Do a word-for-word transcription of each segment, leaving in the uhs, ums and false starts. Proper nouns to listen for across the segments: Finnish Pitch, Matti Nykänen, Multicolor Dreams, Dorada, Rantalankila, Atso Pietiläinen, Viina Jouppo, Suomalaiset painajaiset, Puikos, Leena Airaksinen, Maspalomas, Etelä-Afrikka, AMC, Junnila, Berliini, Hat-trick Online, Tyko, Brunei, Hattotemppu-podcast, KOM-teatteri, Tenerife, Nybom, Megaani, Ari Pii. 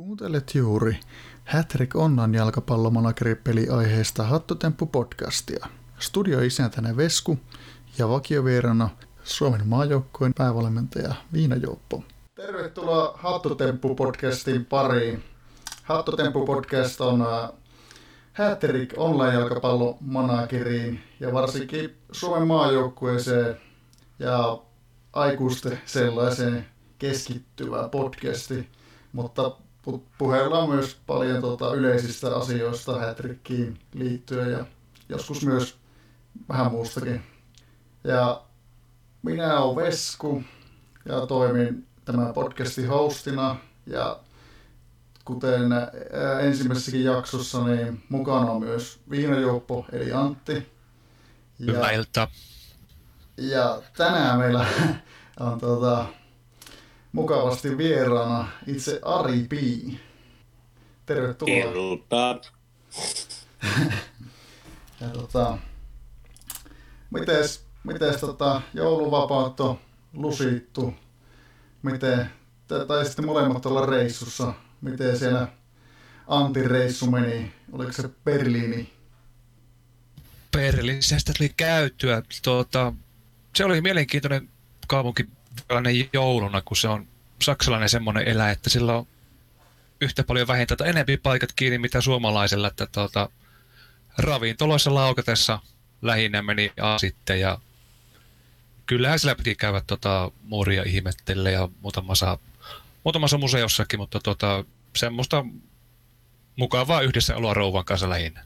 Kuuntelet juuri Hat-trick Online jalkapallomanageripeli aiheesta Hattotemppu-podcastia. Studioisäntänä Vesku ja vakiovierana Suomen maajoukkueen päävalmentaja Viina Jouppo. Tervetuloa Hattotemppu-podcastin pariin. Hattotemppu-podcast on Hat-trick Online jalkapallomanageriin ja varsinkin Suomen maajoukkueeseen ja aikuisten sellaiseen keskittyvä podcasti, mutta puheilla on myös paljon tuota yleisistä asioista hat-trickiin liittyen ja joskus myös vähän muustakin. Ja minä olen Vesku ja toimin tämän podcastin hostina ja kuten ensimmäisessäkin jaksossa, niin mukana on myös Viina Jouppo eli Antti. Ja, hyvää iltaa. Ja tänään meillä on tuota... mukavasti vieraana itse Ari Pii. Tervetuloa. Iltaa. Ja tota, mites, mites tota, jouluvapaat on lusittu? Miten, tai sitten molemmat olla reissussa. Miten siellä Antin reissu meni? Oliko se Berliini? Berliinistä tuli käytyä. Tuota, se oli mielenkiintoinen kaupunki. Tällainen jouluna, kun se on saksalainen semmoinen elä, että sillä on yhtä paljon vähintään tai enemmän paikat kiinni mitä suomalaisella, että tuota, ravintoloissa laukatessa lähinnä meni a sitten ja kyllähän sillä piti käydä tuota, muuria ihmettelle ja muutamassa, muutamassa museossakin, mutta tuota, semmoista mukavaa yhdessä oloa rouvan kanssa lähinnä.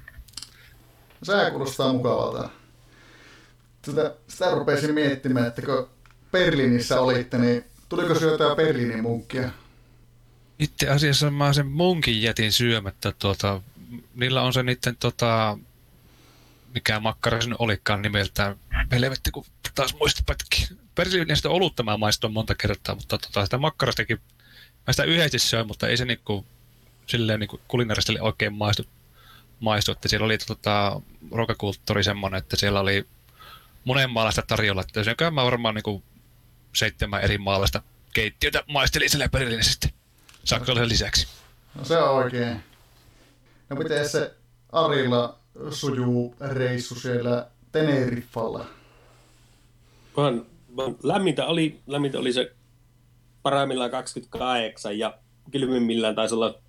Sehän kuulostaa mukavalta. Tätä, sitä rupesin miettimään, että kun Berliinissä olitte, niin tuliko syötää Berliinin munkkia? Itse asiassa mä sen munkin jätin syömättä. Tuota, niillä on se niiden, tota, mikä makkara se nyt olikaan nimeltään. Helvetti, kun taas muistapätkin. Berliinistä olutta mä maistoin monta kertaa, mutta tota, sitä makkarastakin mä sitä yhdessä söin, mutta ei se niinku, silleen niinku kulinaaristille oikein maistu, maistu. Että siellä oli tota, ruokakulttuuri semmoinen, että siellä oli monen maalaista tarjolla. Että jotenkin mä varmaan niinku seitsemän eri maalaista keittiötä maistelin siellä Berliinissä saksalaisen lisäksi. No se on oikein. No miten se Arilla sujuu reissu siellä Teneriffalla? Vaan, vaan lämmintä oli, lämmintä oli se parhaimmillaan kaksikymmentäkahdeksan ja kylmimmillään taisi olla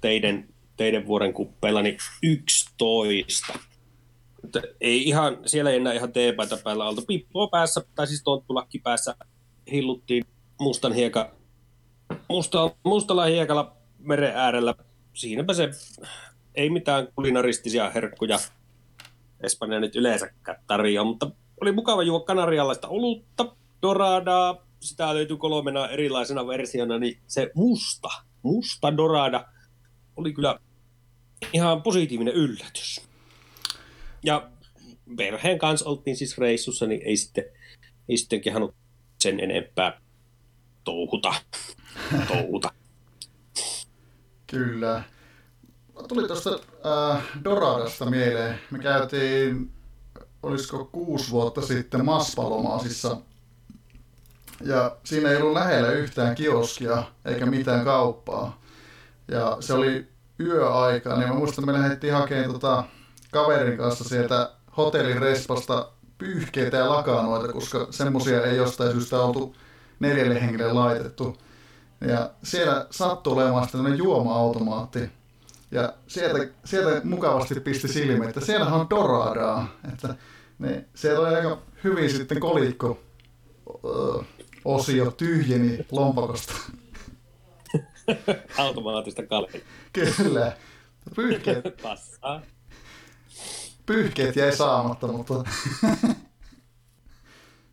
teidän, teidän vuoren kuppeilla niin yksitoista. Mutta ei ihan, siellä ei enää ihan teepaita päällä oltu. Pippua päässä, tai siis tonttulakki päässä, hilluttiin mustan hieka, musta, mustalla hiekalla meren äärellä. Siinäpä se, ei mitään kulinaristisia herkkuja Espanja nyt yleensäkään tarjoaa, mutta oli mukava juoda kanarialaista olutta, doradaa, sitä löytyi kolmena erilaisena versiona, niin se musta, musta dorada oli kyllä ihan positiivinen yllätys. Ja perheen kanssa oltiin siis reissussa, niin ei sitten, ei sitten kehannut sen enempää touhuta. touhuta. Kyllä. Tuli tuosta äh, Doradasta mieleen. Me käytiin, olisiko kuusi vuotta sitten, Maspalomasissa. Ja siinä ei ollut lähellä yhtään kioskia eikä mitään kauppaa. Ja se oli yöaika, niin mä muistan, että me lähdettiin hakemaan tota kaverin kanssa sieltä hotellin respasta pyyhkeitä ja lakanoita, koska semmosia ei jostain syystä oltu neljälle henkilölle laitettu. Ja siellä sattui olemaan tämmöinen juoma-automaatti. Ja sieltä, sieltä mukavasti pisti silmiin, että siellähän on doradaa. Että ne, siellä oli aika hyvin sitten kolikko-osio tyhjeni lompakosta. Automaattista kalvetta. Kyllä. Pyyhkeet. Passaa. Pyyhkeet jäi saamatta, mutta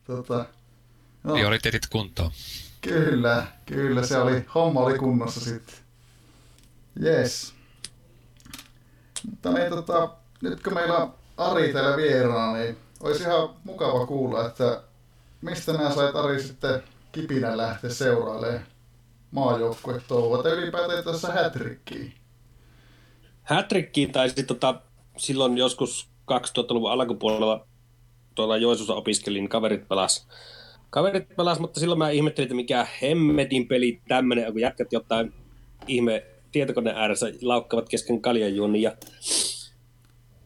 tota, no. Prioriteetit kuntoon. Kyllä, kyllä, se oli, homma oli kunnossa sitten. Jes. Mutta niin, tota, nyt kun meillä on Ari täällä vieraana, niin olisi ihan mukava kuulla, että mistä nää sait Ari sitten kipinä lähteä seurailemaan maajoukkuetouhua, tai ylipäätään tässä hat-trickiin? Hat-trickiin tai sitten tota... Silloin joskus kaksituhattaluvun alkupuolella tuolla Joensuussa opiskelin, kaverit pelas. Kaverit pelas, mutta silloin mä ihmettelin, että mikä hemmetin peli tämmöinen, kun jätkät jotain ihme tietokoneen ääressä laukkavat kesken kaljanjuonnin. Ja...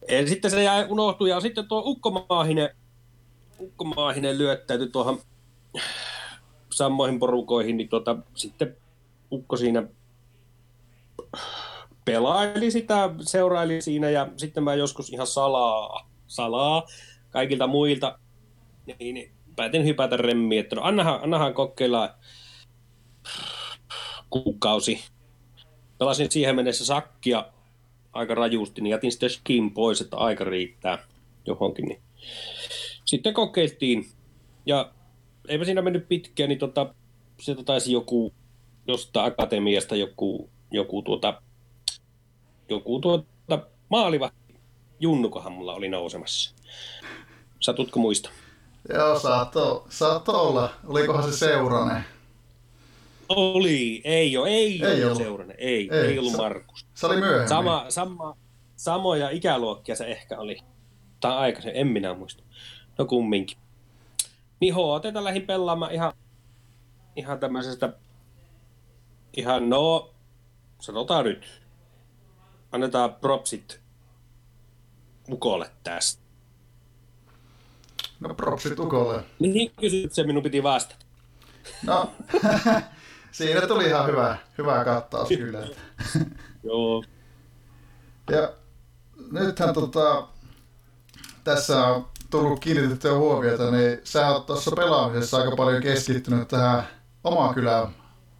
ja sitten se jäi unohtumaan. Ja sitten tuo ukkomaahinen, ukkomaahinen lyöttäytyi tuohon samoihin porukoihin, niin tuota, sitten ukko siinä pelaili sitä, seuraili siinä, ja sitten mä joskus ihan salaa, salaa kaikilta muilta, niin päätin hypätä remmiin, että no annahan, annahan kokeillaan kuukausi. Pelasin siihen mennessä sakkia aika rajusti, niin jätin sitten skin pois, että aika riittää johonkin. Niin. Sitten kokeiltiin, ja eipä siinä mennyt pitkään, niin tota, se taisi joku jostain akatemiasta joku, joku tuota, joku tuota maalivahti, Junnukohan mulla oli nousemassa. Satutko muista? Joo, saattoi olla. Olikohan se Seuranen? Oli, ei ole, ei, ei ole Seuranen, ei, ei, ei ollut Markus. Se oli myöhemmin. Sama, sama, samoja ikäluokkia se ehkä oli, tai aikaisemmin, en minä muista. No kumminkin. Niin H T lähdin pelaamaan ihan, ihan tämmöisestä, ihan no, sanotaan nyt, annetaan propsit ukolle tästä. No propsit ukolle. Mihin kysymykseen minun piti vastata? No, siinä tuli ihan hyvä, hyvä kattaus kyllä. Joo. Ja nythän tota, tässä on tullut kiinnitettyä huomiota, niin sä oot tuossa pelaamisessa aika paljon keskittynyt tähän oman kylän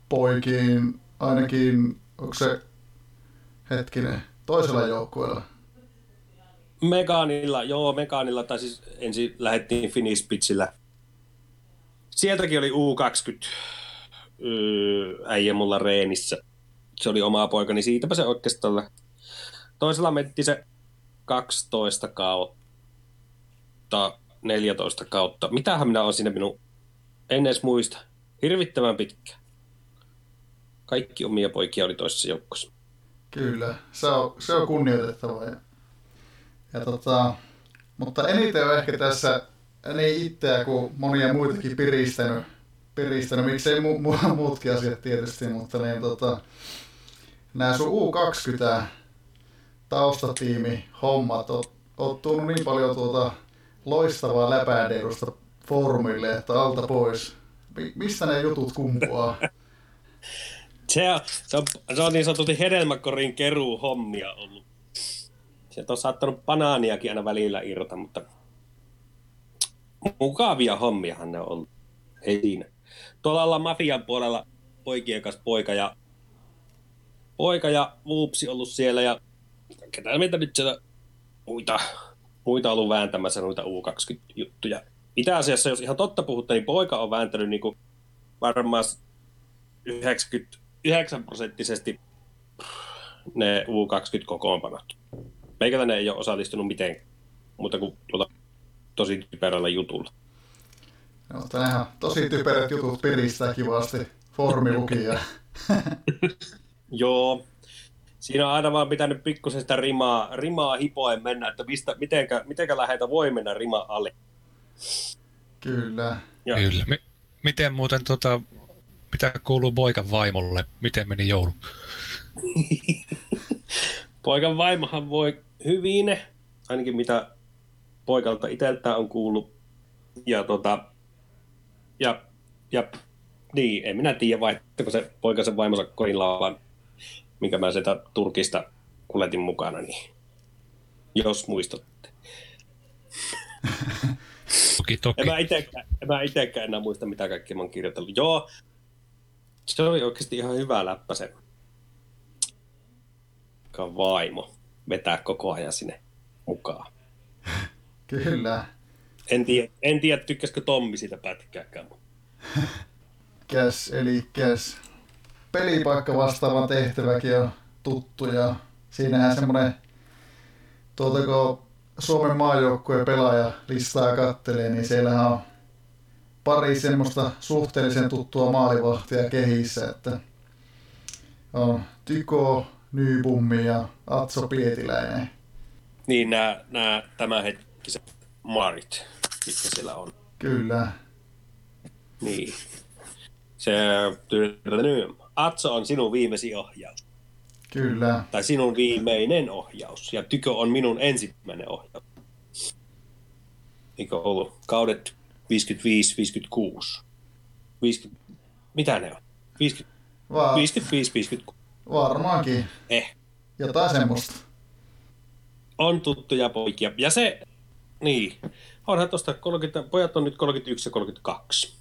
poikiin, ainakin, onko se hetkinen, toisella joukkueella? Megaanilla, joo, Megaanilla, tai siis ensin lähdettiin Finnish Pitchillä. Sieltäkin oli U kaksikymmentä äijä mulla reenissä. Se oli oma poika, niin siitäpä se oikeastaan lähti. Toisella metti se kaksitoista kautta, neljätoista kautta. Mitähän minä olen siinä minun, en edes muista. Hirvittävän pitkä. Kaikki omia poikia oli toisessa joukkossa. Kyllä, se on, se on kunnioitettava. Ja, ja tota, mutta eniten on ehkä tässä niin itseä kuin monia muitakin piristänyt, piristänyt. Miksei mu, mu, muutkin asiat tietysti, mutta niin, tota, nämä sun U kaksikymmentä taustatiimi-hommat on, on tullut niin paljon tuota loistavaa läpäineilusta foorumille, että alta pois. Mistä ne jutut kumpuaa? Se on, se, on, se on niin sanotusti hedelmäkorin keruu hommia ollut. Sieltä on saattanut banaaniakin aina välillä irrota, mutta mukavia hommiahan ne on ollut. Ei siinä. Tuolla ollaan mafian puolella poikien kanssa poika ja poika ja vuupsi ollut siellä ja ketään meitä nyt siellä muita, muita ollut vääntämässä noita U kaksikymmentä-juttuja. Itse asiassa, jos ihan totta puhutte, niin poika on vääntänyt niin kuin varmaan yhdeksänkymmentäyhdeksän prosenttisesti ne U kaksikymmentä-kokoonpanot. Meikäläinen ei ole osallistunut mitenkään, mutta kuin tuolla tosi typerällä jutulla. No, tänään tosi typerät jutut piristää kivasti formilukijaa. Joo. Siinä on aina vaan pitänyt pikkusen sitä rimaa, rimaa hipoen mennä, että mistä, mitenkä, mitenkä läheltä voi mennä rima alle. Kyllä. Ja. Kyllä. M- miten muuten tota... Mitä kuuluu poikan vaimolle? Miten meni joulu? Poikan vaimohan voi hyvin, ainakin mitä poikalta itseltään on kuullut. Ja tota, ja, ja niin, en minä tiedä vaihtako se poikansa vaimonsa korillaan, minkä mä sieltä Turkista kuljetin mukana, niin jos muistatte. Toki, toki. En mä itekään, en mä itekään enää muista, mitä kaikkea mä oon kirjoitellut. Joo. Se oli oikeasti ihan hyvä läppä se vaimo vetää koko ajan sinne mukaan. Kyllä. En tiedä, en tiedä tykkäskö Tommi siitä pätkääkään. Käs, eli käs. Pelipaikka vastaavan tehtäväkin on tuttu ja siinähän semmoinen tuotako Suomen maajoukkueen pelaaja listaa kattelee, niin siellähän on pari semmoista suhteellisen tuttua maalivahtia kehissä, että on Tyko, Nybom ja Atso Pietiläinen. Niin, nämä, nämä tämänhetkiset maarit, mitkä siellä on. Kyllä. Niin. Se Atso on sinun viimeisin ohjaus. Kyllä. Tai sinun viimeinen ohjaus. Ja Tyko on minun ensimmäinen ohjaus. Eikö ollut? Kaudet viisikymmentäviisi viisikymmentäkuusi. viisikymmentä Mitä ne on? viisikymmentä Va- viisikymmentäviisi viisikymmentäkuusi. Varmaankin. Eh. Jotain semmoista. On tuttuja poikia. Ja se, niin. Onhan tuosta kolmekymmentä, pojat on nyt kolmekymmentäyksi ja kolmekymmentäkaksi.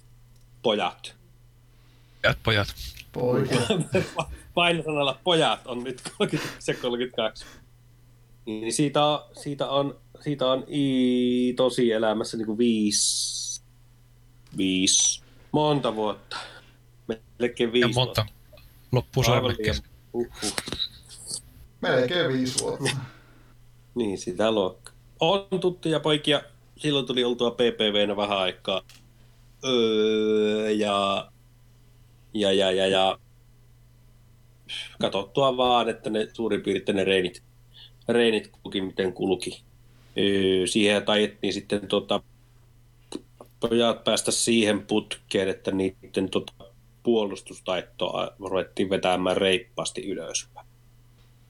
Pojat. Pojat, pojat. Poika. Painosanalla pojat on nyt kolmekymmentäyksi ja kolmekymmentäkaksi. Niin siitä, siitä on, siitä on i, tosi elämässä niin kuin viisi, viisi, monta vuotta. Melkein viisi ja monta. Vuotta. Loppuu sormikkeja. Uh-huh. Melkein viisi vuotta. Niin, sitä luokkaa. On tuttuja poikia. Silloin tuli oltua P P V:nä vähän aikaa. Öö, ja, ja, ja, ja, ja katsottua vaan, että ne suurin piirtein ne reinit, reinit kulki, miten kulki. Öö, siihen tajettiin sitten tota, pojat päästä siihen putkeen, että niiden tota, puolustustaittoa ruvettiin vetämään reippaasti ylöspäin.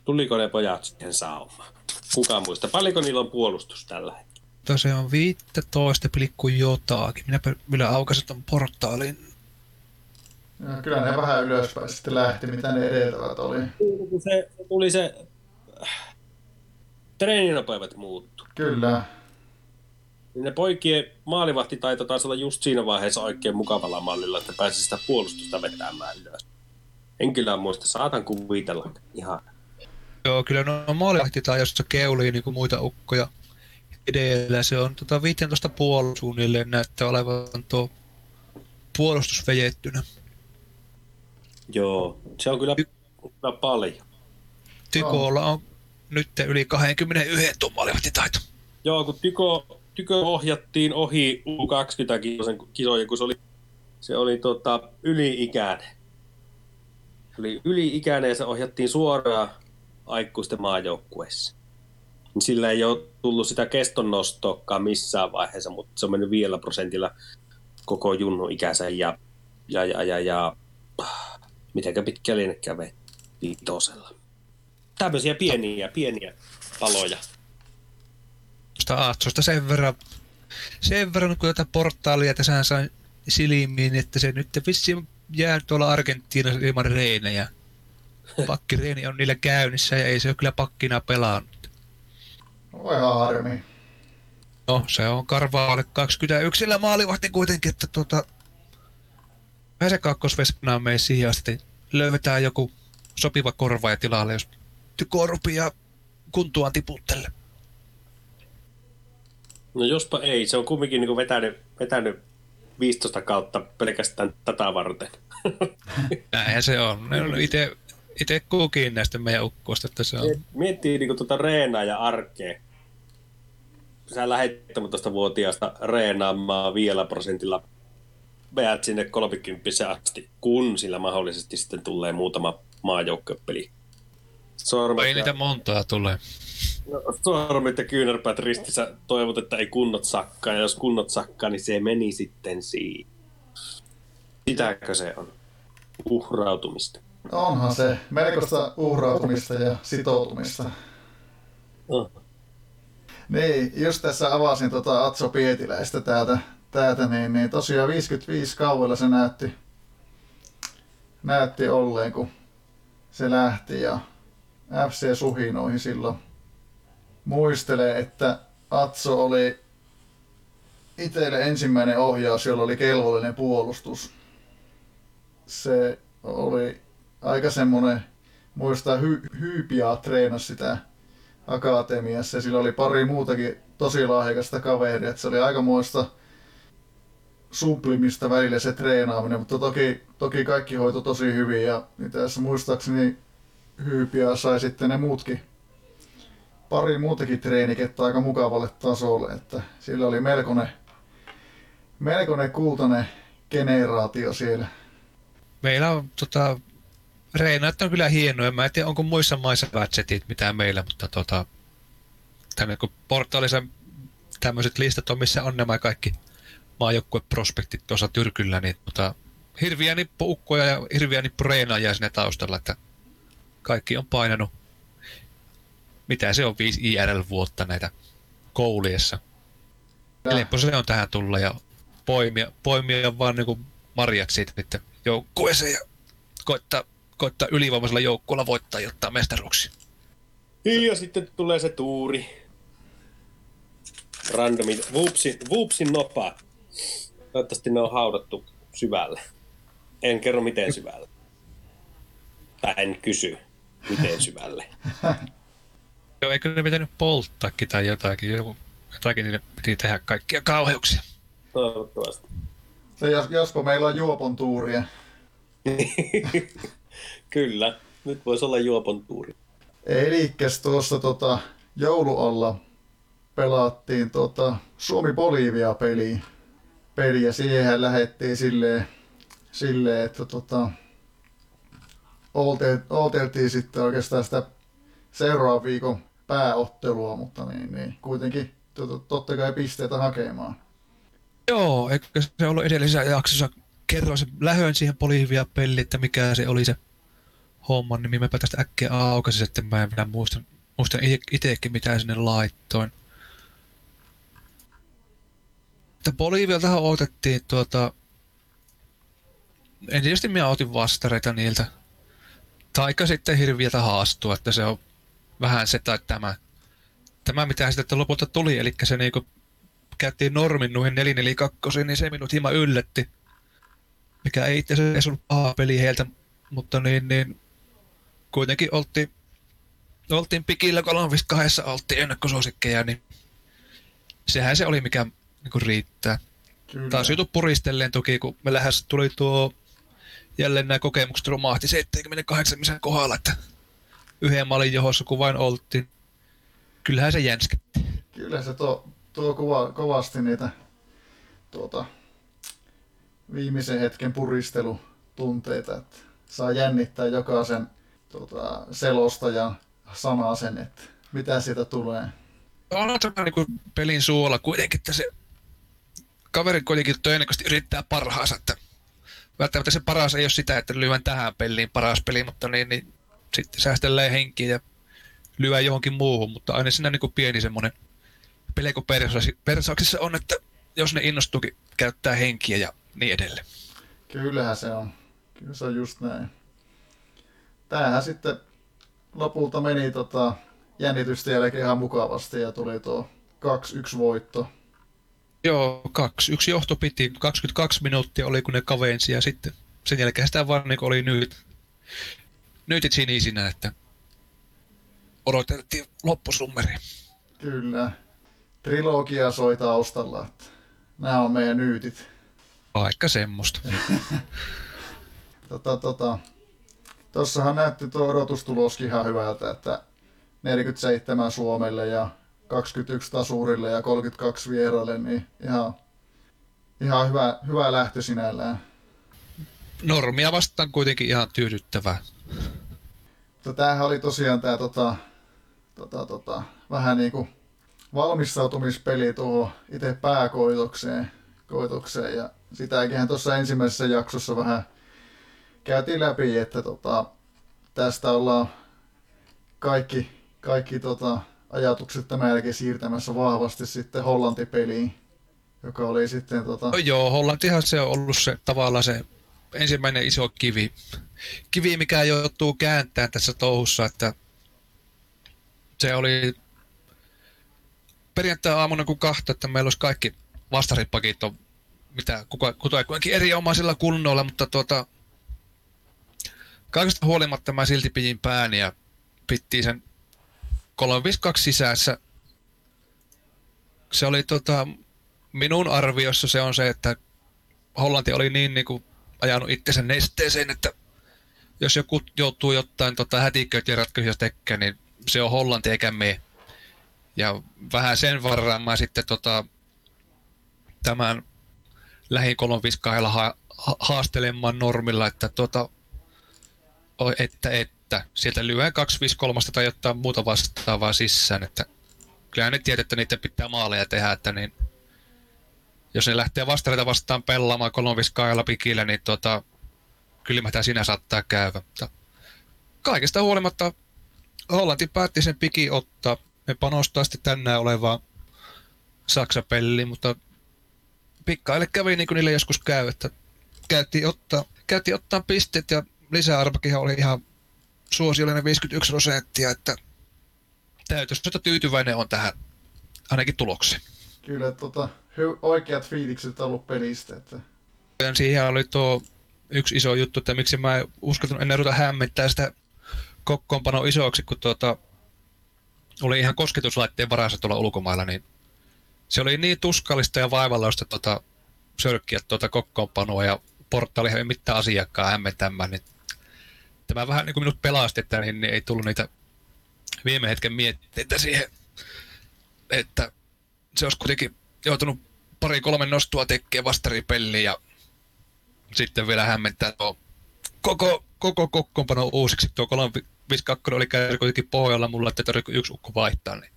Tuliko ne pojat sitten saumaan? Kukaan muista. Paljonko niillä on puolustus tällä hetkellä? Se on viisitoista pilkku jotakin. Minäpä minä aukasin ton portaalin. No, kyllä ne vähän ylöspäin sitten lähti, mitä ne edeltävät oli. Se tuli se... Treeninopeudet muuttu. Kyllä. Ne poikien maalivahtitaito taisi olla just siinä vaiheessa oikein mukavalla mallilla, että pääsi sitä puolustusta vetämään ylös. En kyllä muista, saatan kuvitella. Ihan. Joo, kyllä no maalivahtitaidossa keulii niin kuin muita ukkoja. Edellä se on tota viisitoista pilkku viisi suunnilleen näyttää olevan tuo puolustus vejettynä. Joo, se on kyllä Ty- paljon. Tykolla on nyt yli kaksikymmentäyksi tuon maalivahtitaito. Joo, kun Tyko, Tyko ohjattiin ohi U kaksikymmentä-kisojen, kun se oli, se oli tota yli-ikäinen. Se oli yli-ikäinen ja se ohjattiin suoraan aikuisten maajoukkueessa. Sillä ei ole tullut sitä kestonnostoakaan missään vaiheessa, mutta se on mennyt vielä prosentilla koko junnu ikänsä ja, ja, ja, ja, ja mitenkä pitkä liene kävi viitosella. Tämmöisiä pieniä, pieniä paloja. Tuosta Aatsosta sen verran, sen verran kun tätä portaalia tässä sain silmiin, että se nyt vissiin jää tuolla Argentiinassa ilman reinejä. Pakkireini on niillä käynnissä ja ei se ole kyllä pakkina pelannut. Voi harmi. No, se on Karvaalle kaksikymmentäyksi maalivahti kuitenkin, että tuota... Vähän se kakkosvespana mene siihen asti. Löydetään joku sopiva korvaaja tilalle, jos Tyko rupeaa kuntuaan tiputtelle. No jospa ei, se on kumminkin niin kuin vetänyt, vetänyt viisitoista kautta pelkästään tätä varten. Näinhän se on. Ne on ite... Itse kukin näistä meidän ukkoista, että se on... Miettii niinku tuota reenaa ja arkea. Sä lähet seitsemäntoistavuotiaasta reenaamaan vielä prosentilla. Veät sinne kolmekymmentä asti, kun sillä mahdollisesti sitten tulee muutama maajoukkopeli. Sormet... Ei niitä montaa tulee. No, sormet ja kyynärpäät ristissä toivot, että ei kunnot sakkaa. Ja jos kunnot sakkaa, niin se meni sitten siihen. Sitäkö se on? Uhrautumista. Onhan se. Melkoista uhrautumista ja sitoutumista. Oh. Niin, just tässä avasin tota Atso Pietiläistä täältä, täältä niin, niin tosiaan viisikymmentäviisi kauilla se näytti, näytti olleen, kun se lähti ja F C Suhinoihin silloin. Muistelee, että Atso oli itselle ensimmäinen ohjaus, jolla oli kelvollinen puolustus. Se oli... Aika semmoinen, muistaa hy- Hyypiä treenasi sitä akatemiassa ja sillä oli pari muutakin tosi lahjakasta kaveria, että se oli aikamoista sublimista välillä se treenaaminen, mutta toki, toki kaikki hoitui tosi hyvin ja niin tässä muistaakseni Hyypiä sai sitten ne muutkin, pari muutakin treenikettä aika mukavalle tasolle, että sillä oli melkoinen, melkoinen kultainen generaatio siellä. Meillä on tota... Reinaat on kyllä hienoja. Mä en tiedä, onko muissa maissa vätsetit mitään meillä, mutta tota, tämmöinen kun portaalissa tämmöiset listat on, missä on nämä kaikki maajoukkueprospektit tuossa Tyrkyllä, niin tota, hirviä nippu ukkoja ja hirviä nippu reinaajia sinne taustalla, että kaikki on painanut, mitä se on, viisi I R L-vuotta näitä kouliessa. Helppo se on tähän tulla ja poimia, poimia vaan niin kuin marjat siitä nyt joukkueeseen ja koittaa, koittaa ylivoimaisella joukkueella voittaa ja ottaa mestaruuksia. Ja sitten tulee se tuuri. Randomi, vuupsi, vuupsi nopa. Toivottavasti ne on haudattu syvälle. En kerro miten syvälle. Tai en kysy miten syvälle. Joo, eikö ne pitänyt polttaakin tai jotakin? Jotakin niille piti tehdä kaikkia kauheuksia. Toivottavasti. Se Jasko, meillä on juopon tuuria. Kyllä, nyt voisi olla juopon tuuri. Elikäs tuossa tota, joulualla pelattiin tota, Suomi-Bolivia-peliä. Peliä siihen lähettiin silleen, silleen että tota, olteltiin sitten oikeastaan sitä seuraavan viikon pääottelua, mutta niin, niin kuitenkin totta kai pisteitä hakemaan. Joo, eikö se ollut edellisessä jaksossa, kerroin se lähöön siihen Bolivia-peliin, että mikä se oli se homman nimi. Mäpä tästä äkkiä aukasin, että mä en minä muistan, muistan itsekin mitä sinne laittoin. Bolivialtahan otettiin tuota... En tietysti minä otin vastareita niiltä. Taikka sitten hirviältä haastua, että se on vähän se tai tämä. Tämä mitä sitten lopulta tuli, eli se niinku käytiin normin noihin neljä neljä kaksi, niin se minut hieman yllätti. Mikä ei itse asiassa ollut paha peli heiltä, mutta niin, niin kuitenkin oltiin, oltiin pikillä kolme viisi kaksi, oltiin ennakkosuosikkeja, niin sehän se oli mikä niinku riittää. Kyllä. Taas jutut puristelleen toki, kun me lähes tuli tuo jälleen nämä kokemukset romahti seitsemänkymmentäkahdeksan missä kohdalla, että yhden maalin johossa kun vain oltiin. Kyllähän se jänsketti. Kyllä se tuo, tuo kuva, kovasti niitä tuota, viimeisen hetken puristelutunteita, että saa jännittää jokaisen tuota, selostajan sanaa sen, että mitä siitä tulee. On tämä niin kuin pelin suola kuitenkin, että se kaveri kuitenkin todennäköisesti yrittää parhaansa, että välttämättä se paras ei ole sitä, että lyön tähän peliin paras peli, mutta niin, niin sitten säästellään henkiä ja lyö johonkin muuhun, mutta aina siinä niin kuin pieni semmoinen pelko persauksissa on, että jos ne innostuukin, käyttää henkiä ja niin edelleen. Kyllähän se on. Kyllä se on just näin. Tämähän sitten lopulta meni tota, jännitysten jälkeen ihan mukavasti ja tuli tuo kaksi yksi voitto. Joo, kaksi yksi johto piti. kaksikymmentäkaksi minuuttia oli kun ne kavensi ja sitten sen jälkeen sitä vaan niin oli nyt. Nyt sinisinä, että odotettiin loppusummeri. Kyllä. Trilogia soi taustalla. Nämä on meidän nyytit. Vaikka semmoista. tota, tota. Tossahan näytti tuo odotustuloskin ihan hyvältä, että neljäkymmentäseitsemän Suomelle ja kaksikymmentäyksi tasurille ja kolmekymmentäkaksi vieraille, niin ihan, ihan hyvä, hyvä lähtö sinällään. Normia vastaan kuitenkin ihan tyydyttävää. Tämähän oli tosiaan tämä tota, tota, tota, vähän niin kuin valmistautumispeli tuohon itse pääkoitokseen. Koitokseen, ja sitäkinhän tuossa ensimmäisessä jaksossa vähän käytiin läpi, että tota, tästä ollaan kaikki, kaikki tota, ajatukset tämän jälkeen siirtämässä vahvasti sitten Hollantipeliin, joka oli sitten... Tota... No joo, Hollantihan se on ollut se, tavallaan se ensimmäinen iso kivi. Kivi, mikä joutuu kääntämään tässä touhussa, että se oli perjantai aamuna kun kahta, että meillä olisi kaikki vastaripakit on mitä kutakuinkin erinomaisilla kunnoilla, mutta tuota, kaikesta huolimatta mä silti pidin pääni ja pittiin sen kolme viisi kaksi sisässä. Se oli tuota, minun arviossa se on se, että Hollanti oli niin, niin kuin ajanut itsensä nesteeseen, että jos joku joutuu jotain tota, hätiköitä ja ratkaisuja tekemään, niin se on Hollanti eikä me. Ja vähän sen varaan mä sitten tota, tämän lähin kolme viisi kaksi ha- haastelemaan normilla, että, tuota, että, että sieltä lyö kaksi viisi kolme tai jotain muuta vastaavaa sisään. Että kyllähän ne tietää, että niitä pitää maaleja tehdä, että niin, jos ne lähtee vastareita vastaan pelaamaan kolme viisi kaksi pikillä, niin tuota, kylmätään sinä saattaa käydä. kaikesta huolimatta Hollanti päätti sen piki ottaa. Me panostaa sitten tänään olevaan Saksa-peliin, mutta pikkaille kävi niin kuin niille joskus käy, että käytiin ottaa, käytiin ottaa pisteet ja lisäarvokin oli ihan suosiollinen viisikymmentäyksi prosenttia, että täytöstä tyytyväinen on tähän ainakin tulokseen. Kyllä, tota, oikeat fiilikset on ollut pelistä. Että... Siihen oli tuo yksi iso juttu, että miksi mä en uskaltanut enää ruveta hämmittää sitä kokkoonpanoa isoksi, kun tuota, oli ihan kosketuslaitteen varassa tuolla ulkomailla, niin se oli niin tuskallista ja vaivallista tuota, sörkkiä tuota kokkoonpanoa ja portaalihan ei mitään asiakkaan hämmentämään, niin tämä vähän niin kuin minut pelasti, että niin ei tullut niitä viime hetken mietteitä siihen, että se olisi kuitenkin joutunut pari kolme nostua tekemään vastaripelliä ja sitten vielä hämmentää tuo koko koko kokkoonpano uusiksi. Tuo kolme viisi kaksi oli käynyt kuitenkin pohjalla mulla, että tarvitsi yksi ukko vaihtaa. Niin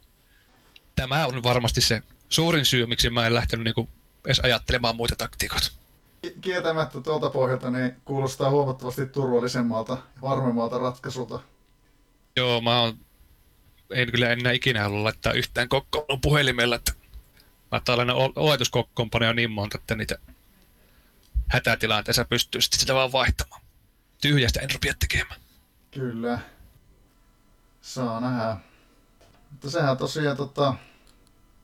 tämä on varmasti se suurin syy, miksi mä en lähtenyt niin kuin edes ajattelemaan muita taktiikoita. Kieltämättä tuolta pohjalta niin kuulostaa huomattavasti turvallisemmalta ja varmemmalta ratkaisulta. Joo, mä oon, en kyllä enää ikinä halua laittaa yhtään kokkoon puhelimella. Että mä tällainen oletuskokkoonpanoja niin monta, että niitä hätätilanteessa pystyy sitten sitä vaan vaihtamaan. Tyhjästä en rupia tekemään. Kyllä. Saa nähdä. Mutta sehän tosiaan tota,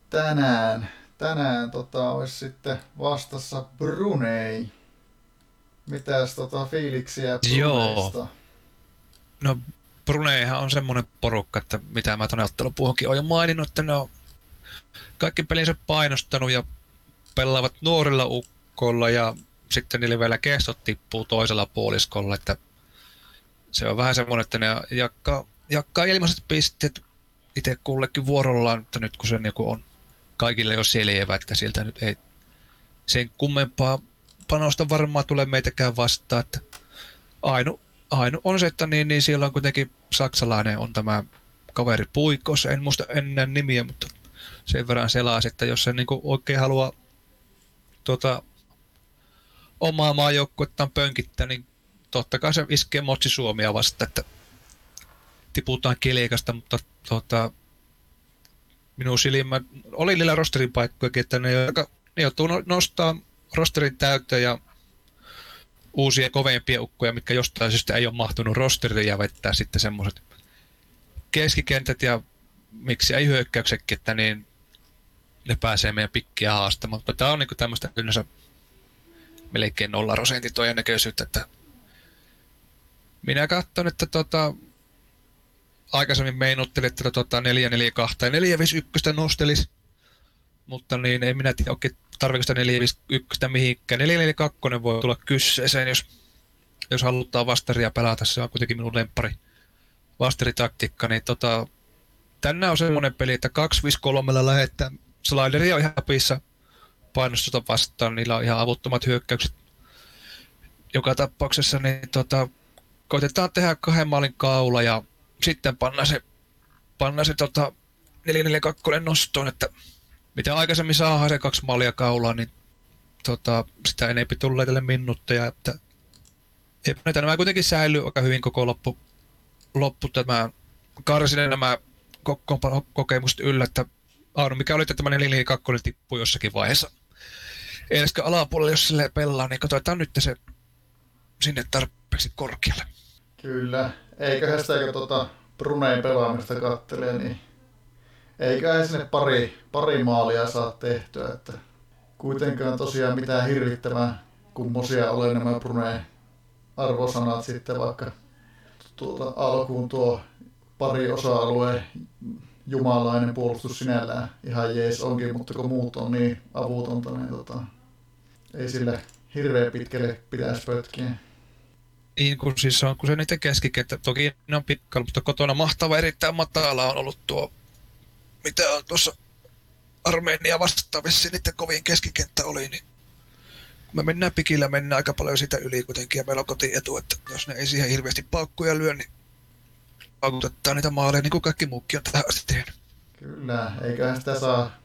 tänään, tänään tota, olisi sitten vastassa Brunei. Mitäs tota, fiiliksiä Bruneista? Joo. No Bruneihan on semmoinen porukka, että mitä mä tuonne ottelupuuhunkin olen jo maininnut, että ne on kaikki pelinsä painostanut ja pelaavat nuorilla ukkoilla ja sitten niille vielä kestot tippuu toisella puoliskolla, että se on vähän semmoinen, että ne jakkaa, jakkaa ilmaiset pisteet itse kullekin vuorollaan, mutta nyt kun se on kaikille jo selvä, että sieltä nyt ei sen kummempaa panosta varmaan tule meitäkään vastaan, että ainu, ainu on se, että niin, niin siellä on kuitenkin saksalainen on tämä kaveri Puikos, en muista enää nimiä, mutta sen verran selasi, että jos se niin oikein haluaa tuota, omaa maajoukkuettaan pönkittää, niin totta kai se iskee motsi Suomia vasta, että tiputaan kilikasta, mutta tota, minun silmä oli niillä rosterin paikkojakin, että ne joutuu nostaa rosterin täyteen ja uusia kovempia ukkoja, mitkä jostain syystä ei ole mahtunut rosteriin ja vettää sitten semmoiset keskikentät ja miksi ei hyökkäyksetkin, että niin ne pääsee meidän pikkiä haastamaan, mutta tämä on niinku tämmöistä yleensä melkein nolla prosentin todennäköisyyttä, että minä katson, että tota, aikaisemmin meinuttelin, että tota neljä neljä kaksi ja neljä viisi yksi nostelisi, mutta niin ei minä tiedä oikein tarviiko sitä neljä viisi yksi mihinkään. neljä neljä kaksi voi tulla kyseeseen, jos, jos halutaan vastaria pelata, se on kuitenkin minun lemppari vastaritaktiikka, niin tota, tänään on semmoinen peli, että kaksi viisi kolme lähettää, slideri on ihan pissa painostusta vastaan, niillä on ihan avuttomat hyökkäykset joka tapauksessa, niin tota, koitetaan tehdä kahden maalin kaula ja sitten panna se, panna se tota neljä neljä kaksi nostoon, että mitä aikaisemmin saadaan se kaksi maalia kaulaa, niin tota, sitä enempi tulee tälle minuutteja, että näitä nämä kuitenkin säilyy aika hyvin koko loppu, loppu tämä karsinen nämä kokemukset yllä, että Aino, mikä oli, että tämä neljä neljä kaksi tippuu jossakin vaiheessa. Eikä alapuolella, jos silleen pelaa, niin katsotaan nyt se sinne tarpeeksi korkealle. Kyllä. Eiköhän sitä, kun tuota Brunein pelaamista katselee, niin eiköhän sinne pari, pari maalia saa tehtyä. Että kuitenkaan tosiaan mitään hirvittävää kummosia ole nämä Brunein arvosanat sitten, vaikka tuota alkuun tuo pari osa-alueen jumalainen puolustus sinällään ihan jees onkin, mutta kun muut on niin avutonta, niin tota, ei sillä hirveän pitkälle pitäisi pötkiä. Niin kun siis on, kun se niiden keskikenttä, toki ne on pitkällä, mutta kotona mahtava erittäin matala on ollut tuo, mitä on tuossa Armenia vastaavissa niiden kovin keskikenttä oli, niin kun me mennään pikillä, mennään aika paljon sitä yli kuitenkin ja meillä on kotietu, että jos ne ei siihen hirveästi paukkuja lyö, niin autetaan niitä maaleja, niin kuin kaikki muukin on tähän asti tehnyt. Kyllä, eiköhän sitä saa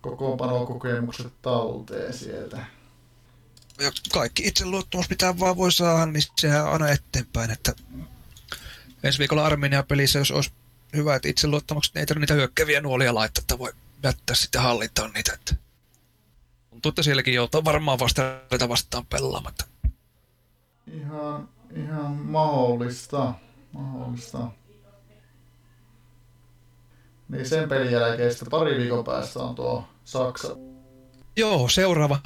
kokoonpanokokemukset talteen sieltä. Ja kaikki itseluottamus, mitä vaan voi saada, niin sehän on aina eteenpäin, että ensi viikolla Armenian pelissä, jos olisi hyvä, että itse luottamukset ei tarvitse niitä hyökkäviä nuolia laittaa, että voi jättää sitten hallintaan niitä. Tuntuu, että sielläkin joutuu varmaan vastaan, vastaan pelaamatta. Ihan, ihan mahdollista. mahdollista. Niin sen pelin jälkeen sitten pari viikon päästä on tuo Saksa. Joo, seuraava,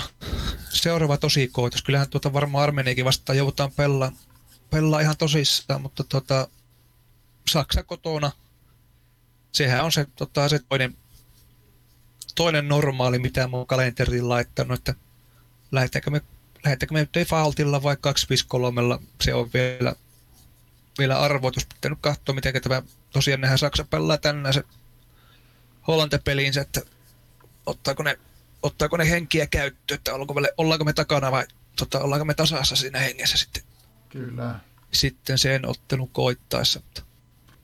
seuraava tosikoitus. Kyllähän tuota varmaan Armeniakin vastaan joudutaan pelaa, pelaa ihan tosissaan, mutta tuota, Saksa kotona, sehän on se, tota, se toinen, toinen normaali, mitä mä oon kalenteriin laittanut, että lähdetäänkö me, lähdetäänkö me defaultilla vai kaksi viisi kolme, se on vielä, vielä arvoitus. Pitänyt katsoa, miten tämä tosiaan nähdään Saksa pelaa tänään se Hollantipeliinsä, että ottaako ne Ottaako ne henkiä käyttöön, että ollaanko me takana vai tota, ollaanko me tasassa siinä hengessä sitten, Kyllä. sitten sen ottelun koittaessa.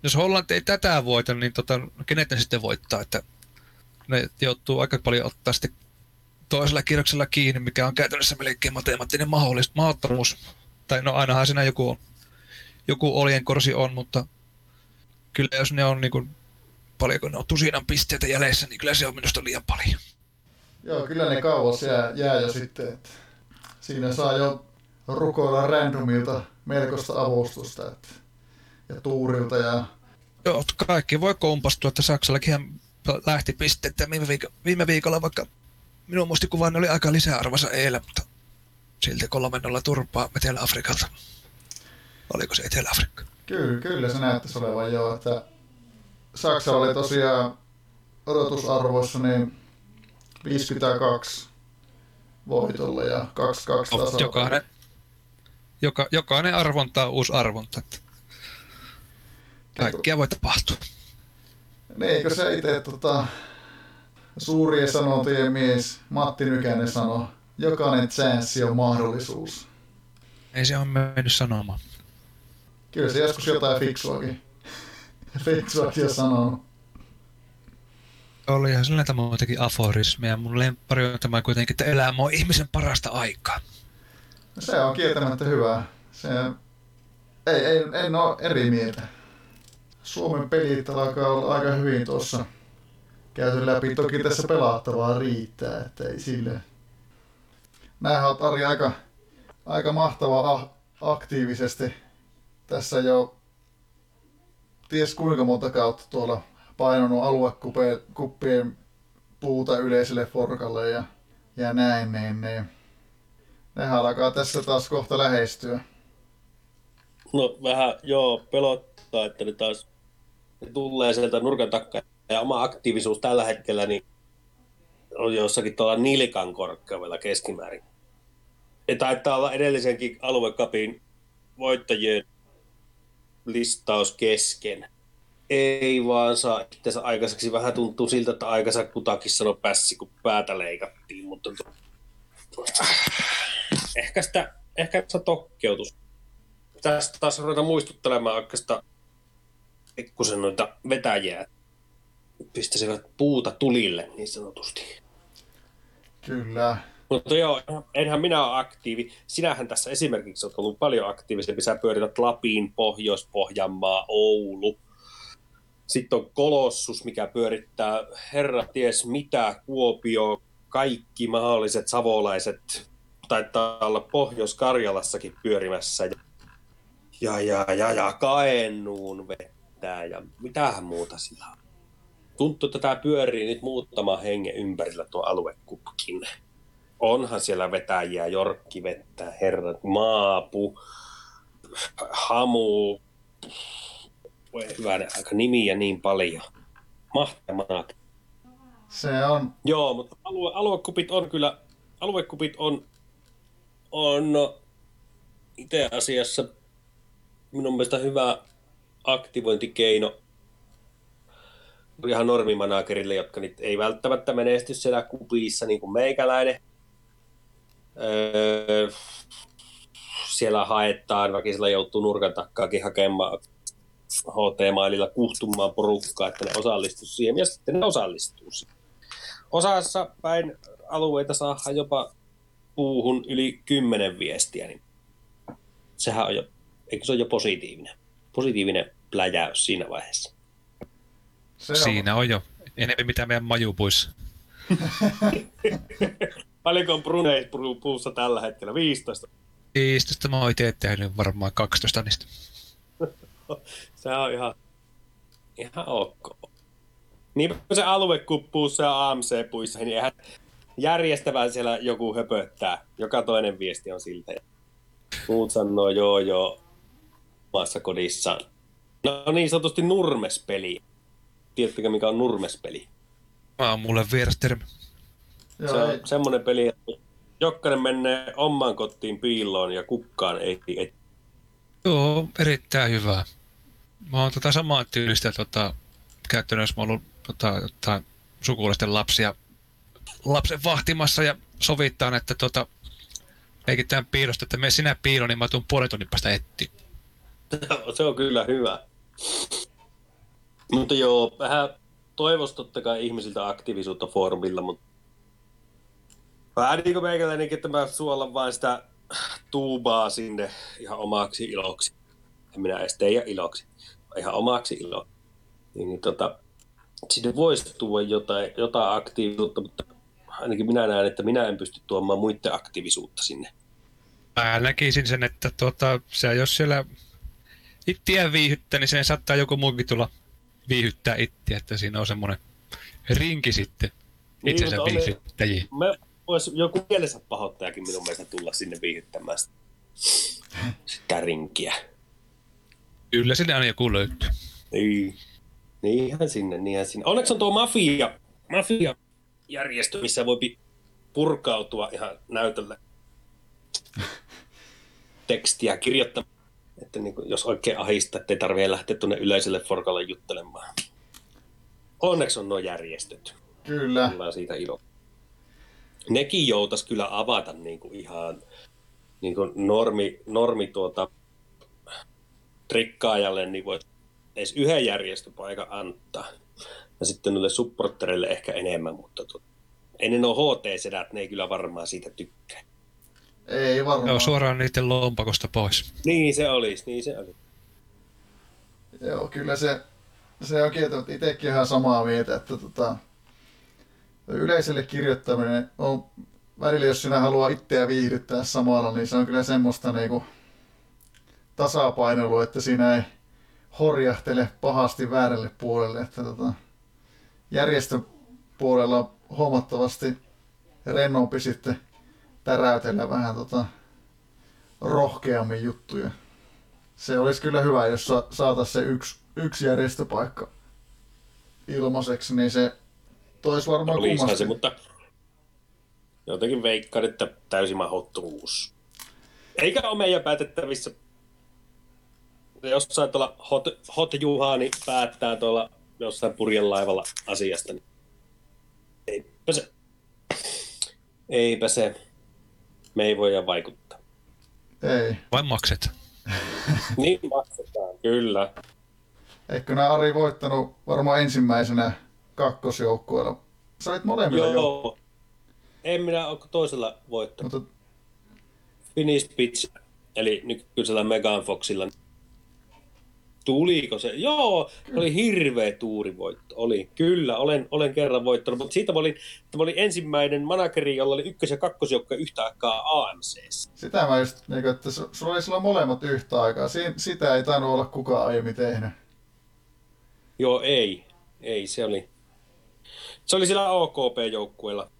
Jos Hollanti ei tätä voita, niin tota, kenet ne sitten voittaa? Että ne joutuu aika paljon ottaa sitten toisella kierroksella kiinni, mikä on käytännössä melkein matemaattinen mahdottomuus. Tai no ainahan siinä joku, on, joku oljenkorsi on, mutta kyllä jos ne on niin kuin, paljonko ne on tusinan pisteitä jäljessä, niin kyllä se on minusta liian paljon. Joo, kyllä ne kauas jää, jää jo sitten, että siinä saa jo rukoilla randomilta melkoista avustusta että, ja tuurilta. Ja... Joo, kaikki voi kompastua, että Saksallakin lähti pistettä viime, viik- viime viikolla, vaikka minun muistikuvani oli aika lisäarvonsa eilen, mutta silti kolme nolla turpaa Etelä-Afrikalta. Oliko se Etelä-Afrikka? Kyllä, kyllä se näyttäisi olevan joo, että Saksa oli tosiaan odotusarvoissa, niin viisikymmentäkaksi voitolla ja kaksi kaksi tasolla. Jokainen, joka, jokainen arvonta on uusi arvonta. Kaikkia voi tapahtua. Ne, eikö se itse tota, suurien sanontien mies Matti Nykänen sanoi, jokainen chanssi on mahdollisuus. Ei se ole mennyt sanomaan. Kyllä se joskus jotain fiksuakin. fiksuakin on sanonut. Olihan sillä tämä jotenkin aforismeja. Mun lemppari on tämä kuitenkin, että elämä on ihmisen parasta aikaa. No se on kieltämättä hyvää. Se... Ei, ei, en ole eri mieltä. Suomen pelit alkaa olla aika hyvin tuossa käyty läpi. Toki tässä pelattavaa riittää, että ei sille. Nämähän on Ari aika, aika mahtavaa aktiivisesti. Tässä jo ties kuinka monta kautta tuolla painonut aluekuppien puuta yleiselle forkalle ja, ja näin, niin, niin nehän alkaa tässä taas kohta lähestyä. No vähän joo, pelottaa, että ne taas ne tulee sieltä nurkan takkaan ja oma aktiivisuus tällä hetkellä niin on jossakin tuolla nilkan korkeudella keskimäärin. Ne taitaa olla edellisenkin aluekapin voittajien listaus kesken. Ei vaan saa itseänsä aikaiseksi. Vähän tuntuu siltä, että aikansa kutakin sanoi pässi, kun päätä leikattiin, mutta ehkä sitä, ehkä sitä tokkeutus. Tästä taas ruveta muistuttelemaan oikeastaan pikkusen noita vetäjiä. Pistäisivät puuta tulille, niin sanotusti. Kyllä. Mutta joo, enhän minä ole aktiivi. Sinähän tässä esimerkiksi olet ollut paljon aktiivisempi. Sä pyörität Lapin, Pohjois-Pohjanmaa, Oulu. Sitten on Kolossus, mikä pyörittää herra ties mitä, Kuopio, kaikki mahdolliset savolaiset, taitaa olla Pohjois-Karjalassakin pyörimässä. Ja, ja, ja, ja Kaennuun vettää ja mitähän muuta sillä on. Tuntuu, että tämä pyörii nyt muuttamaan hengen ympärillä tuo aluekuppikin. Onhan siellä vetäjiä, Jorkki vettää, herrat, Maapu, Hamu. Voi hyvänä aika nimiä niin paljon. Mahtavaa. Se on. Joo, mutta alue, aluekupit on kyllä, aluekupit on, on itse asiassa minun mielestä hyvä aktivointikeino ihan normimanagerille, jotka nyt ei välttämättä menesty siellä kupissa niin kuin meikäläinen. Öö, siellä haetaan, väkisellä joutuu nurkan takkaakin hakemaan H T-maililla kuhtumaan porukkaa, että ne osallistuu siihen, ja sitten ne osallistuu siihen. Osassa päin alueita saadaan jopa puuhun yli kymmenen viestiä, niin sehän on jo, eikö se ole jo positiivinen, positiivinen pläjäys siinä vaiheessa. Se on. Siinä on jo. Enemmän mitä meidän majupuissa. Paljonko on Brunei puussa tällä hetkellä? viisitoista? viisitoista. Mä oon itse tehnyt varmaan kaksitoista niistä. Se on ihan, ihan ok. Niin se alue kuin puussa ja A M C-puissa, niin eihän järjestävää siellä joku höpöttää. Joka toinen viesti on siltä. Muut sanoo joo joo maassa kodissaan. No niin sanotusti nurmespeli. Tiedättekö mikä on nurmespeli? Mä oon mulle vieras termi. Se on semmonen peli, että jokainen menee omaan kotiin piiloon ja kukkaan ei et. Joo, erittäin hyvää. Mä oon tota samaa tyylistä tota, käyttänyt, jos mä oon ollut tota, sukulaisten lapsia lapsen vahtimassa ja sovittaan, että tota, leikitään piilosta, että mene sinä piiloon, niin mä tuun puolen tunnin päästä etsiä. Se on kyllä hyvä. Mutta joo, vähän toivoisi totta kai ihmisiltä aktiivisuutta foorumilla, mutta vähän niin kuin meikäläinenkin, että mä suolan vaan sitä tuubaa sinne ihan omaksi iloksi. En minä edes teidän iloksi, ihan omaksi iloksi. Niin, niin tota, sinne voisi tuoda jotain, jotain aktiivisuutta, mutta ainakin minä näen, että minä en pysty tuomaan muiden aktiivisuutta sinne. Mä näkisin sen, että tuota, se, jos siellä ittiä viihyttää, niin sen saattaa joku muukin tulla viihyttää ittiä, että siinä on semmoinen rinki sitten itsensä niin, viihyttäjiin. Me voisi joku mielensä pahoittajakin minun mielestä tulla sinne viihyttämään sitä, sitä rinkiä. Kyllä sinne aina joku löytyy. Niin, niinhän sinne, niinhän sinne. Onneksi on tuo mafia, mafia järjestö, missä voi purkautua ihan näytölle tekstiä kirjoittamaan. Että niin kuin, jos oikein ahistaa, ettei tarvitse lähteä tuonne yleiselle forkalle juttelemaan. Onneksi on nuo järjestöt. Kyllä. Ollaan siitä ilo. Nekin joutas kyllä avata niin kuin ihan niin kuin normi, normi tuota, trikkaajalle, niin voi edes yhden järjestöpaikan antaa. Ja sitten noille supporttereille ehkä enemmän, mutta tuota, ennen ne ole H T-sedät, ne ei kyllä varmaan siitä tykkää. Ei varmaan. Joo, suoraan niiden lompakosta pois. Niin se olisi, niin se oli. Joo, kyllä se, se on kieltämättä okay, itsekin ihan samaa mieltä, että tota, yleiselle kirjoittaminen on välillä, jos sinä haluaa itseä viihdyttää samalla, niin se on kyllä semmoista niinku tasapainoilua, että siinä ei horjahtele pahasti väärälle puolelle. Että tota, järjestöpuolella on huomattavasti rennompi sitten täräytellä vähän tota, rohkeammin juttuja. Se olisi kyllä hyvä, jos sa- saataisiin se yksi, yksi järjestöpaikka ilmaiseksi, niin se toisi varmaan no, kummasti. Se, mutta jotenkin veikkaan, että täysin mahdottomuus. Eikä ole meidän päätettävissä. Jos sä tuolla hot, hot Juhani päättää tuolla jossain purjelaivalla asiasta, niin eipä se. Eipä se. Me ei voida vaikuttaa. Ei. Vai makset? Niin maksetaan, kyllä. Eikö nää Ari voittanut varmaan ensimmäisenä kakkosjoukkueella? Sä olit molemmilla joukkueilla. En minä ole toisella voittanut. Mutta Finnish Pitch, eli nykyisellä Megaan Foxilla. Tuliko se? Joo, se oli hirveä tuurivoitto. Oli. Kyllä, olen, olen kerran voittanut, mutta siitä mä olin, että mä olin ensimmäinen manageri, jolla oli ykkös- ja kakkosjoukkoja yhtä aikaa A M C:ssä. Sitä mä just, niin kuin, että sulla oli silloin molemmat yhtä aikaa. Si- sitä ei tainnut olla kukaan aiemmin tehnyt. Joo, ei. Ei, se oli. Se oli sillä O K P-joukkueella.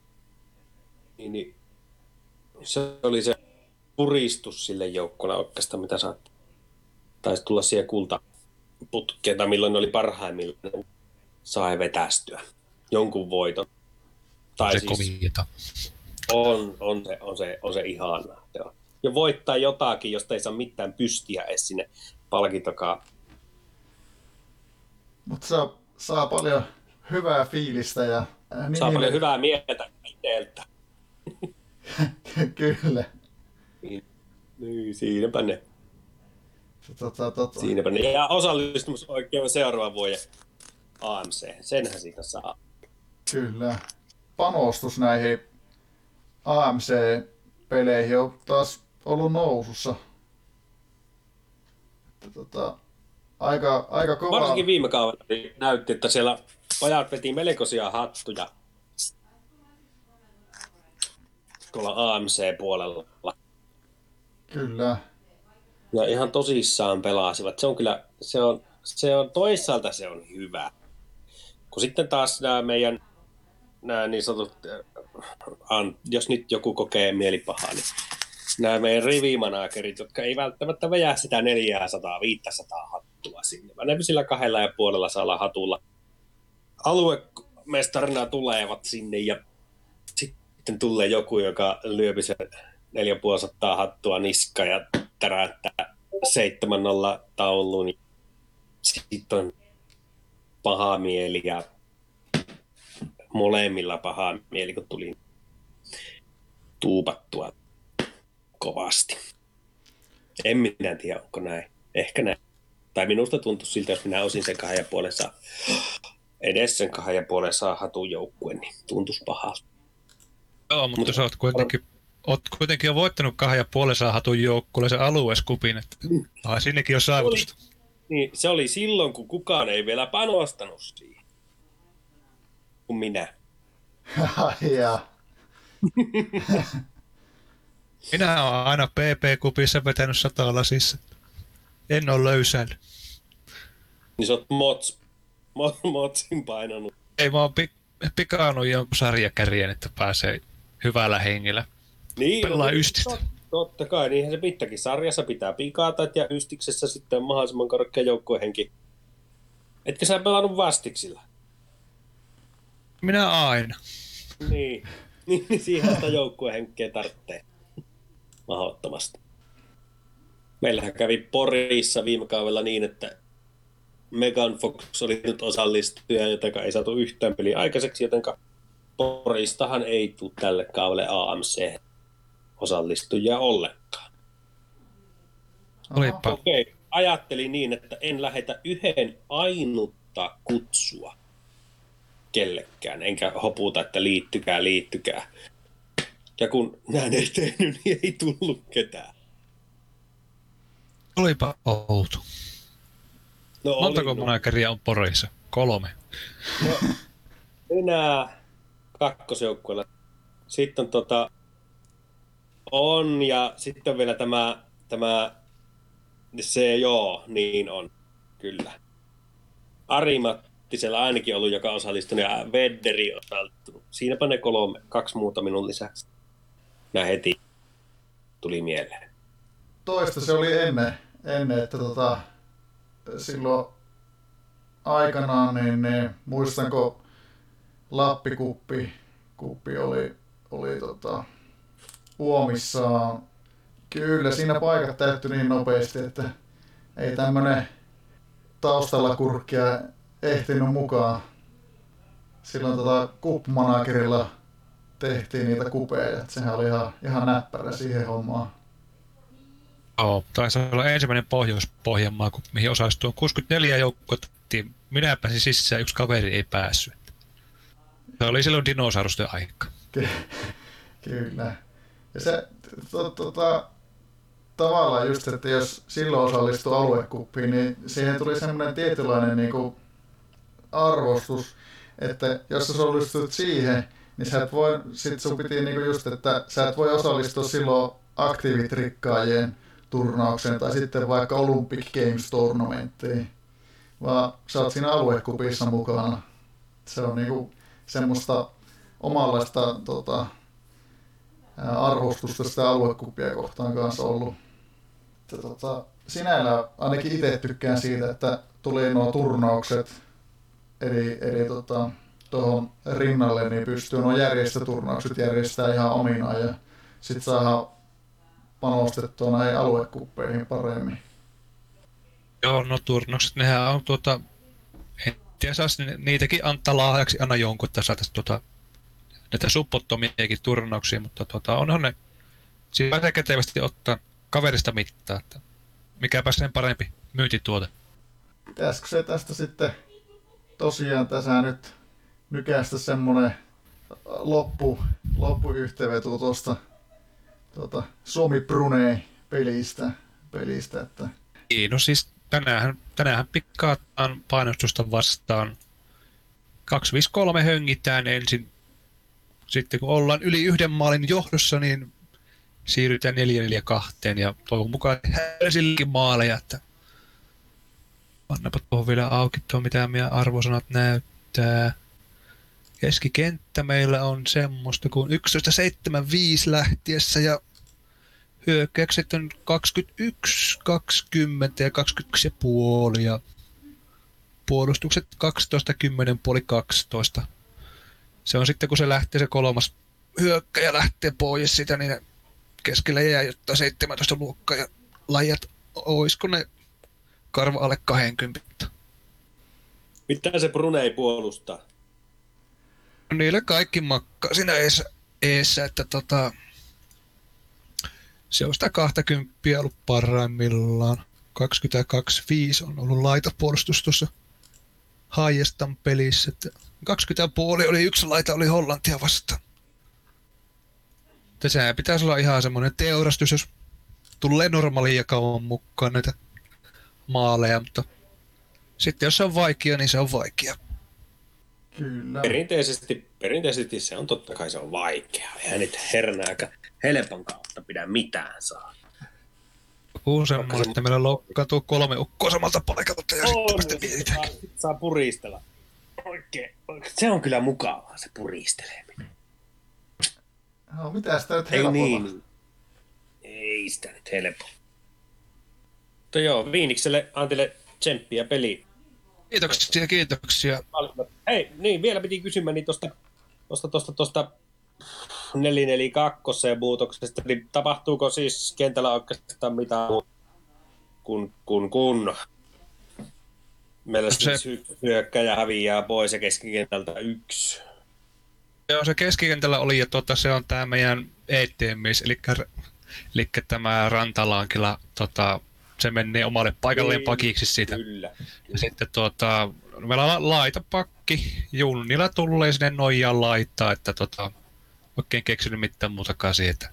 Niin, niin. Se oli se puristus sille joukkueelle oikeastaan, mitä saatte. Taisi tulla siihen kulta. Putkeita, milloin ne oli parhaimmillaan, sai vetästyä jonkun voiton. Tai se siis on, on, se, on, se, on se ihanaa. Ja voittaa jotakin, josta ei saa mitään pystiä edes sinne palkintokaa. Mutta saa, saa paljon hyvää fiilistä. Ja, äh, niin saa niin, paljon niin. hyvää mieltä itseltä. Kyllä. Niin, niin, siinäpä ne. Tota, tota. Siinäpä ne. Ja osallistumus oikein seuraavan vuoden A M C. Senhän siitä saa. Kyllä. Panostus näihin A M C-peleihin on taas ollut nousussa. Tota, aika, aika kova. Varsinkin viime kaudella näytti, että siellä pojat veti melkoisia hattuja tuolla A M C-puolella. Kyllä. Ja ihan tosissaan pelasivat. Se on kyllä, se on, se on toisaalta se on hyvä. Kun sitten taas nämä meidän, nämä niin sanotut, jos nyt joku kokee mielipahaa, niin nämä meidän rivimanagerit, jotka ei välttämättä vejää sitä neljäsataa viisisataa hattua sinne, vaan ne sillä kahdella ja puolella saalla hatulla aluemestarina tulevat sinne ja sitten tulee joku, joka lyöpi sen neljäsataa viisisataa hattua niskaan ja täräyttää seitsemän nolla tauluun. Sitten on paha mieli ja molemmilla paha mieli, kun tuli tuupattua kovasti. En minä tiedä, onko näin. Ehkä näin. Tai minusta tuntui siltä, jos minä olisin sen kahden ja puolen saa, edes sen kahden ja puolen saa hatun joukkueen, niin tuntuisi pahalta. Joo, mutta Mut, sä oot kuitenkin, oot kuitenkin jo voittanut kahden ja puolen saa hatun joukkueen sen alueskupin, että ai, sinnekin on saavutusta. Oli, niin, se oli silloin, kun kukaan ei vielä panostanut siihen. Kun minä. Jaa. Minä olen aina P P-kupissa vetänyt satalasissa. En ole löysänyt. Niin sä oot mots. Motsin painanut. Ei, mä oon pi- pikaanut jonkun sarjakärjen, että pääsee hyvällä hengillä. Niin, pelaa no, ystit. Tot, totta kai, niinhän se pitääkin. Sarjassa pitää pikata ja ystiksessä sitten mahdollisimman korkea joukkuehenki. Etkä sä pelannut vastiksilla? Minä aina. Niin, niin siihen sitä joukkuehenkeä tarvitsee. Mahdottomasti. Meillähän kävi Porissa viime kaudella niin, että Megan Fox oli nyt osallistuja, jotenka ei saatu yhtään peliä aikaiseksi, jotenka Poristahan ei tule tälle kaudelle A M C-osallistujia ollenkaan. Olipa. Okei, ajattelin niin, että en lähetä yhden ainutta kutsua kellekään, enkä hoputa, että liittykää, liittykää. Ja kun näin ei tehnyt, niin ei tullut ketään. Olipa outo. No, montako manageria on Porissa? Kolme. No, minä kakkosjoukkueella. Sitten tota, on ja sitten vielä tämä, tämä se joo, niin on, kyllä. Ari Mattisella ainakin ollut, joka on osallistunut ja Vedderi osallistunut. Siinäpä ne kolme, kaksi muuta minun lisäksi. Nää heti tuli mieleen. Toista se oli ennen, ennen että tota, silloin aikanaan, niin, niin muistanko Lappikuppi kuppi oli, oli tota, Uomissaan. Kyllä siinä paikat täyttyi niin nopeasti, että ei tämmönen taustalla kurkkia ehtinyt mukaan. Silloin tota, kuppimanagerilla tehtiin niitä kupeja, että sehän oli ihan, ihan näppärä siihen hommaan. Joo, taisi olla ensimmäinen Pohjois-Pohjanmaa, kun mihin osallistui kuusikymmentäneljä joukkoa. Minä pääsin sisään, yksi kaveri ei päässyt. Se oli silloin dinosaurusten aika. Kyllä. Ja se to, to, to, tavallaan just, että jos silloin osallistui aluekuppiin, niin siihen tuli semmoinen tietynlainen niin kuin arvostus, että jos osallistut siihen, niin sä et voi, sit sun piti niinku just, että sä et voi osallistua silloin aktiivitrikkaajien turnaukseen tai sitten vaikka Olympic Games -tournamenttiin, vaan sä oot siinä aluekupissa mukana. Se on niinku semmoista omanlaista tota, arvostusta sitä aluekupia kohtaan kanssa ollut. Että, tota, sinällään ainakin itse tykkään siitä, että tuli nuo turnaukset, eli, eli tota, tuohon rinnalle, niin pystyy nuo järjestöturnaukset järjestämään ihan ominaan ja sitten saadaan panostettua näihin aluekuppeihin paremmin. Joo, no turnaukset, nehän on tuota, en tiedä saas niitäkin antaa lahjaksi aina jonkun, että saataisiin tuota, näitä suppottomiakin turnauksia, mutta tuota, onhan ne, siinä pääsee kätevästi ottaa kaverista mittaa, että mikäpä sen parempi myyntituote. Pitäisikö se tästä sitten tosiaan tässä nyt nykäistä semmoinen loppu, loppuyhteenveto tuosta tuota, Suomi Brunei pelistä, pelistä että... Ei, no siis tänäänhän, tänäänhän pikkaataan painostusta vastaan. kaksi viisi kolme höngitään ensin. Sitten kun ollaan yli yhden maalin johdossa, niin siirrytään neljä neljä kaksi ja toivon mukaan tehdään silläkin maaleja. Että annapa tuohon vielä auki tuo, mitä meidän arvosanat näyttää. Keskikenttä meillä on semmoista kuin yksitoista seitsemänviisi lähtiessä ja hyökkäykset on kaksikymmentäyksi, kaksikymmentä ja kaksikymmentäyksi pilkku viisi ja puolustukset kaksitoista, kymmenen pilkku viisi, kaksitoista. Se on sitten kun se lähtee se kolmas hyökkäjä lähtee pois sitä, niin keskellä jää jotain seitsemäntoista luokkaa ja lajat, olisiko ne karva alle kaksikymmentä. Mitä se Brunei puolustaa? Niillä kaikki makkaa siinä eessä, eessä että tota, se on sitä kaksikymmentä ollut parhaimmillaan. kaksikymmentä kaksikymmentäviisi on ollut laitapuolustus tuossa Hajestan pelissä. kaksikymmentä pilkku viisi oli yksi laita, oli Hollantia vastaan. Sehän pitäisi olla ihan semmoinen teurastus, jos tulee normaaliin jakaman mukaan näitä maaleja, mutta sitten jos se on vaikea, niin se on vaikea. Kyllä. Perinteisesti, perinteisesti se on totta kai se on vaikea. Eihän nyt hernääkä helpon kautta pidä mitään saa. Useammalle, että meillä loukkaantuu kolme ukkoa samalta paikalta ja on, sitten mietitään. Saa, saa puristella. Oikein, oikein. Se on kyllä mukavaa se puristeleminen. No, mitä sitä nyt helpolla? Ei, niin. Ei sitä nyt helpolla. Mutta joo, Viinikselle Antille tsemppiä peliin. Kiitoksia, kiitoksia. Hei, niin vielä piti kysymään niin tuosta tosta tosta tosta neljä neljä kaksi muutoksesta, niin tapahtuuko siis kentällä oikeastaan mitään kun kun kun meillä se siis hyökkäjä häviää pois ja keskikentältä yksi. Joo, se keskikentällä oli ja tota se on tämä meidän E T-mies, eli eli tämä Rantalankila tota se menee omalle paikalleen niin, pakiksi siitä. Kyllä. Ja sitten tuota, meillä on laitapakki. Junnila tulee sinne nojaan laittaa, että tuota, oikein keksinyt mitään muutakaan siitä.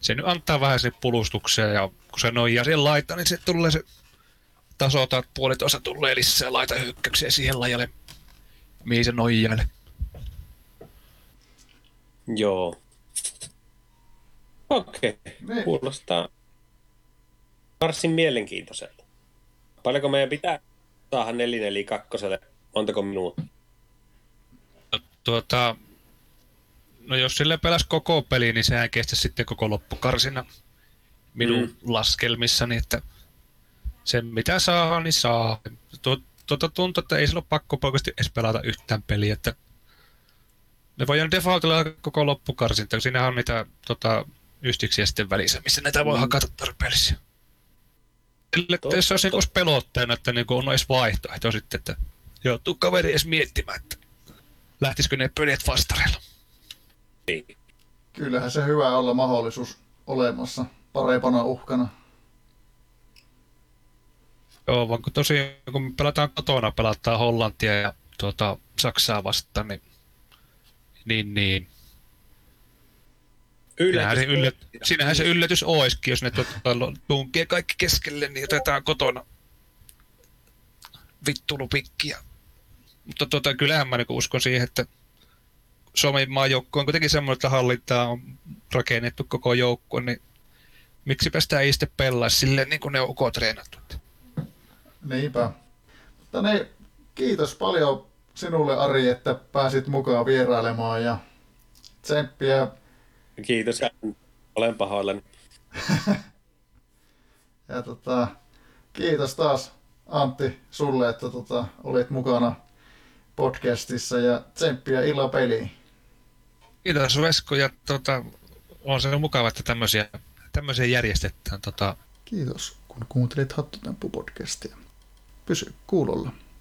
Se nyt antaa vähän sinne pulustuksia ja kun se nojaa siihen laittaa, niin se tulee se tasotaan puolitoista tulee lisää laitahyökkäyksiä siihen lajalle, mihin se nojailee. Joo. Okei, okay. Kuulostaa varsin mielenkiintoiselta. Paljonko meidän pitää saada neljä neljä kaksi, montako minuuttia? No, tuota, no jos sille peläsi koko peli, niin sehän kestäisi sitten koko loppukarsina minun mm. laskelmissani, että sen mitä saa, niin saa. Tuota, tuota tuntuu, että ei sillä ole pakko oikeasti edes pelata yhtään peliä, että me voidaan defaultilla koko loppukarsinta, siinähän on niitä tota, ystiksiä sitten välissä, missä näitä voi mm. hakata tarpeellisia. Sille, että se olisi niin pelotteena, että niin on edes vaihtoehto sitten, että joutuu kaveri edes miettimään, että lähtisikö ne pöljät vastareilla. Kyllähän se hyvä olla mahdollisuus olemassa parempana uhkana. Joo, vaan kun tosiaan kun me pelataan kotona, pelataan Hollantia ja tuota, Saksaa vastaan, niin niin. niin. Yllätys. Sinähän, se yllät... Sinähän se yllätys oiskin, jos ne tunkee kaikki keskelle, niin otetaan kotona vittuilupikkiä. Mutta tota, kyllähän mä niin uskon siihen, että Suomen maajoukko on kuitenkin semmoinen, että hallintaa on rakennettu koko joukko, niin miksipä sitä ei sitten pelaa silleen, niin kuin ne on ukot treenattu. Niinpä. Mutta ne, kiitos paljon sinulle, Ari, että pääsit mukaan vierailemaan ja tsemppiä. Kiitos, olen pahoillani. Ja tota, kiitos taas Antti sulle, että tota, olit mukana podcastissa ja tsemppiä illapeliin. Kiitos Vesko ja tota, on se mukava, että tämmöisiä, tämmöisiä järjestetään. Tota. Kiitos kun kuuntelit Hattotemppu-podcastia. Pysy kuulolla.